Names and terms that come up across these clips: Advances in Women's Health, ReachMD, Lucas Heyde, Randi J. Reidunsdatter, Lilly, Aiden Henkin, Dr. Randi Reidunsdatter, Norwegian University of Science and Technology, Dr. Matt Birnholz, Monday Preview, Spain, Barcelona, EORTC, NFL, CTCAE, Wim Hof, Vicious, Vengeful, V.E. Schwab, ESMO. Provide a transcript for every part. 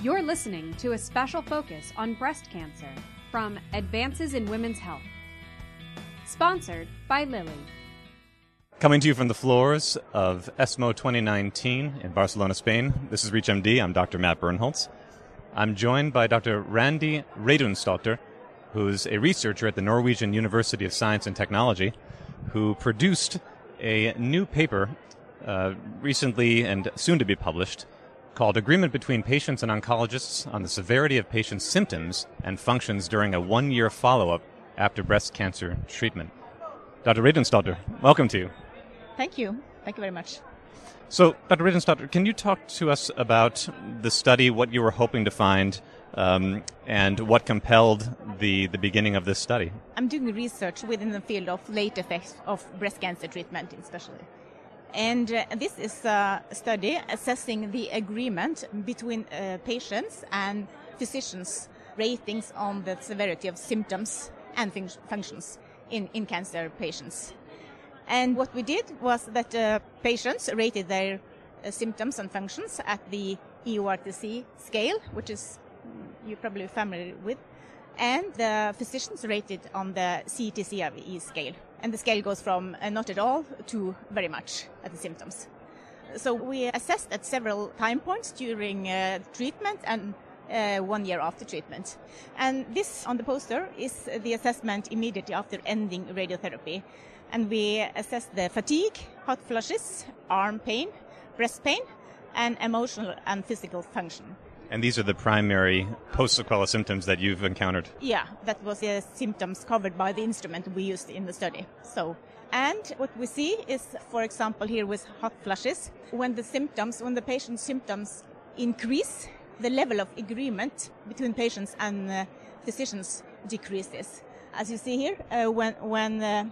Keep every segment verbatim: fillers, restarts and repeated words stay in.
You're listening to a special focus on breast cancer from Advances in Women's Health, sponsored by Lilly. Coming to you from the floors of ESMO twenty nineteen in Barcelona, Spain, this is ReachMD. I'm Doctor Matt Birnholz. I'm joined by Doctor Randi Reidunsdatter, who's a researcher at the Norwegian University of Science and Technology, who produced a new paper uh, recently and soon to be published called Agreement Between Patients and Oncologists on the Severity of Patient Symptoms and Functions During a One-Year Follow-Up After Breast Cancer Treatment. Doctor Reidunsdatter, welcome to you. Thank you. Thank you very much. So, Doctor Reidunsdatter, can you talk to us about the study, what you were hoping to find, um, and what compelled the, the beginning of this study? I'm doing research within the field of late effects of breast cancer treatment, especially. And uh, this is a study assessing the agreement between uh, patients and physicians' ratings on the severity of symptoms and fun- functions in, in cancer patients. And what we did was that uh, patients rated their uh, symptoms and functions at the E O R T C scale, which is you're probably familiar with, and the physicians rated on the C T C A E scale. And the scale goes from uh, not at all to very much at the symptoms. So we assessed at several time points during uh, treatment and uh, one year after treatment. And this on the poster is the assessment immediately after ending radiotherapy. And we assessed the fatigue, hot flushes, arm pain, breast pain, and emotional and physical function. And these are the primary post-sequela symptoms that you've encountered? Yeah, that was the symptoms covered by the instrument we used in the study. So, and what we see is, for example, here with hot flushes, when the symptoms, when the patient's symptoms increase, the level of agreement between patients and uh, physicians decreases. As you see here, uh, when when uh,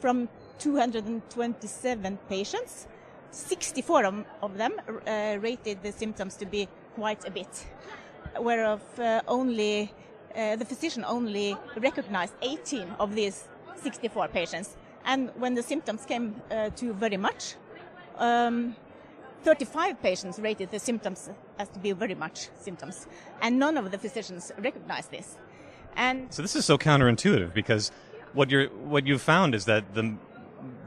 from two hundred twenty-seven patients, sixty-four of them uh, rated the symptoms to be quite a bit, whereof uh, only uh, the physician only recognized eighteen of these sixty-four patients. And when the symptoms came uh, to very much, um, thirty-five patients rated the symptoms as to be very much symptoms, and none of the physicians recognized this. And so this is so counterintuitive, because what you're what you found is that the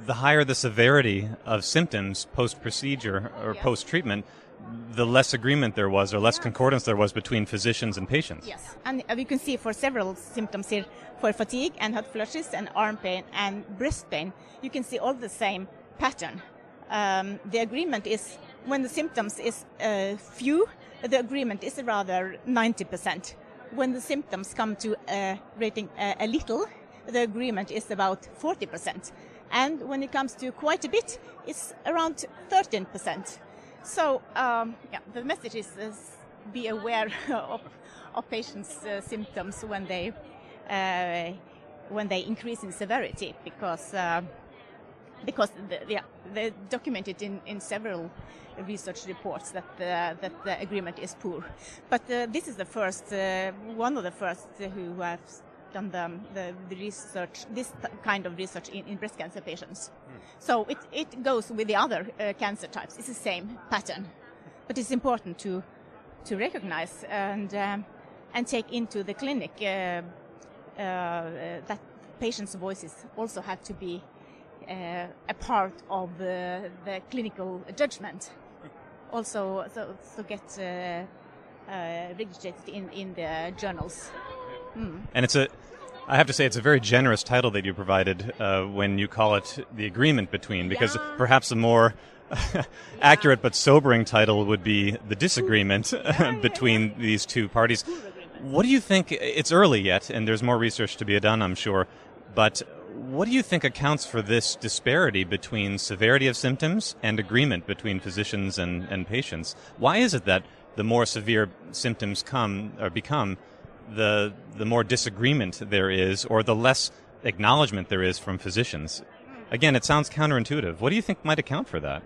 the higher the severity of symptoms post procedure or yeah. post treatment, the less agreement there was, or less concordance there was between physicians and patients. Yes, and we can see for several symptoms here, for fatigue and hot flushes and arm pain and breast pain, you can see all the same pattern. Um, the agreement is, when the symptoms is uh, few, the agreement is rather ninety percent. When the symptoms come to uh, rating uh, a little, the agreement is about forty percent. And when it comes to quite a bit, it's around thirteen percent. So, um, yeah, the message is, is be aware of, of patients' uh, symptoms when they uh, when they increase in severity, because uh, because the, yeah, they documented in, in several research reports that the, that the agreement is poor. But uh, this is the first uh, one of the first who have done the, the, the research, this kind of research in, in breast cancer patients. Mm. So it, it goes with the other uh, cancer types. It's the same pattern, but it's important to to recognize and um, and take into the clinic uh, uh, that patients' voices also have to be uh, a part of the, the clinical judgment. Also, so, so get uh, uh, registered in, in the journals. Mm. And it's a, I have to say, it's a very generous title that you provided uh, when you call it the agreement between, because yeah. perhaps a more yeah. accurate but sobering title would be the disagreement yeah, between yeah, yeah. these two parties. What do you think, it's early yet, and there's more research to be done, I'm sure, but what do you think accounts for this disparity between severity of symptoms and agreement between physicians and, and patients? Why is it that the more severe symptoms come or become, the the more disagreement there is, or the less acknowledgement there is from physicians? Again, it sounds counterintuitive. What do you think might account for that?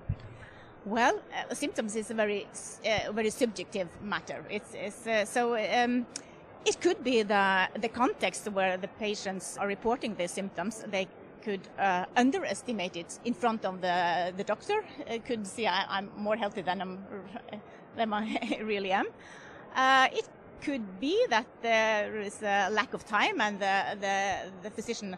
Well, uh, symptoms is a very uh, very subjective matter. It's, it's uh, so um, it could be the the context where the patients are reporting their symptoms. They could uh, underestimate it in front of the the doctor. Uh, could see I, I'm more healthy than I'm than I really am. Uh, it could be that there is a lack of time and the, the, the physician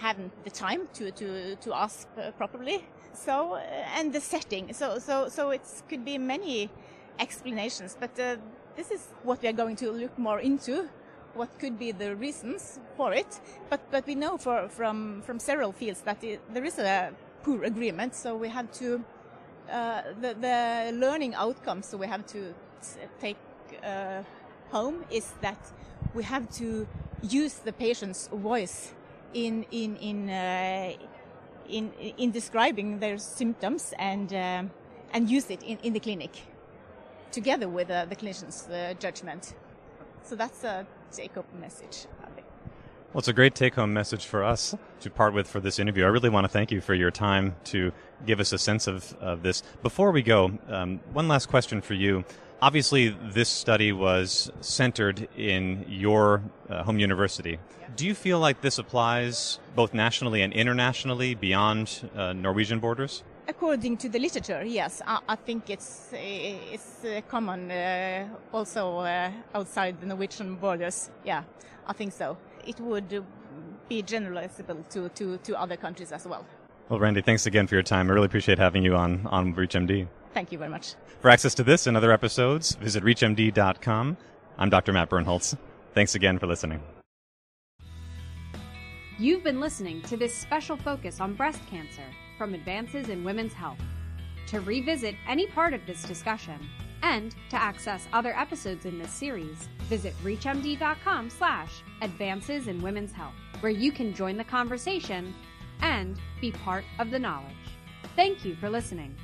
hadn't the time to, to, to ask properly. So, and the setting. So, so, so it could be many explanations, but uh, this is what we are going to look more into, what could be the reasons for it. But, but we know for, from, from several fields that it, there is a poor agreement, so we have to, uh, the, the learning outcomes, so we have to take uh, home is that we have to use the patient's voice in, in, in, uh, in, in describing their symptoms and, uh, and use it in, in the clinic, together with uh, the clinician's uh, judgment. So that's a take-home message. Well, it's a great take-home message for us to part with for this interview. I really want to thank you for your time to give us a sense of, of this. Before we go, um, one last question for you. Obviously, this study was centered in your uh, home university. Yep. Do you feel like this applies both nationally and internationally beyond uh, Norwegian borders? According to the literature, yes, I, I think it's it's uh, common uh, also uh, outside the Norwegian borders. Yeah, I think so. It would be generalizable to, to, to other countries as well. Well, Randi, thanks again for your time. I really appreciate having you on, on ReachMD. Thank you very much. For access to this and other episodes, visit reach M D dot com. I'm Doctor Matt Birnholz. Thanks again for listening. You've been listening to this special focus on breast cancer from Advances in Women's Health. To revisit any part of this discussion and to access other episodes in this series, visit reach M D dot com slash advances in women's health, where you can join the conversation and be part of the knowledge. Thank you for listening.